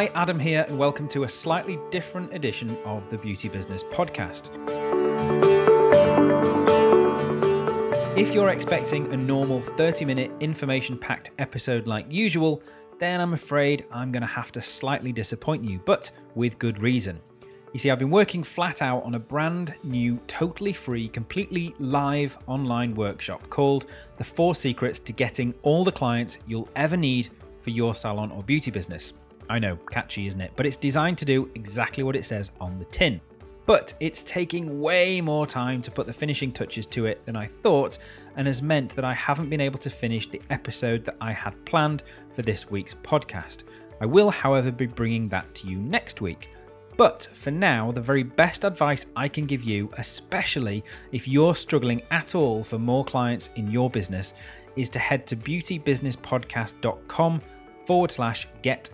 Hi, Adam here, and welcome to a slightly different edition of the Beauty Business Podcast. If you're expecting a normal 30-minute information-packed episode like usual, then I'm afraid I'm going to have to slightly disappoint you, but with good reason. You see, I've been working flat out on a brand new, totally free, completely live online workshop called The 4 Secrets to Getting All the Clients You'll Ever Need for Your Salon or Beauty Business. I know, catchy, isn't it? But it's designed to do exactly what it says on the tin. But it's taking way more time to put the finishing touches to it than I thought, and has meant that I haven't been able to finish the episode that I had planned for this week's podcast. I will, however, be bringing that to you next week. But for now, the very best advice I can give you, especially if you're struggling at all for more clients in your business, is to head to beautybusinesspodcast.com/get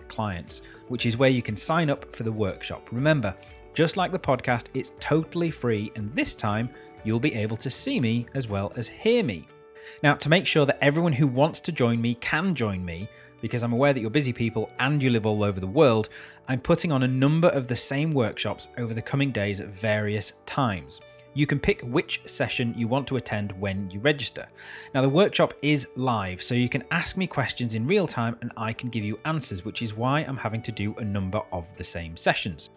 clients, which is where you can sign up for the workshop. Remember, just like the podcast, it's totally free, and this time you'll be able to see me as well as hear me. Now, to make sure that everyone who wants to join me can join me, because I'm aware that you're busy people and you live all over the world, I'm putting on a number of the same workshops over the coming days at various times. You can pick which session you want to attend when you register. Now, the workshop is live, so you can ask me questions in real time and I can give you answers, which is why I'm having to do a number of the same sessions.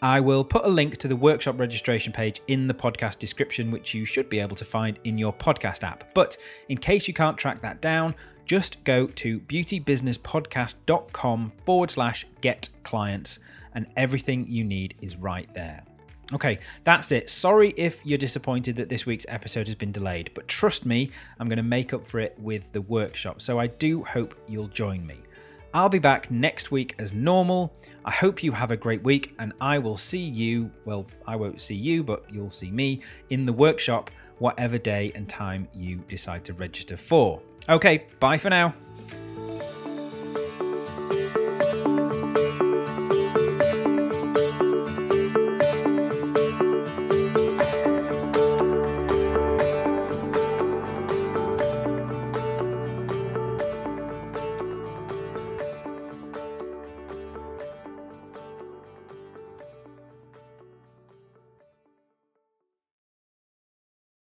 I will put a link to the workshop registration page in the podcast description, which you should be able to find in your podcast app. But in case you can't track that down, just go to beautybusinesspodcast.com/get clients and everything you need is right there. Okay, that's it. Sorry if you're disappointed that this week's episode has been delayed, but trust me, I'm going to make up for it with the workshop, so I do hope you'll join me. I'll be back next week as normal. I hope you have a great week, and I will see you, well, I won't see you, but you'll see me in the workshop, whatever day and time you decide to register for. Okay, bye for now.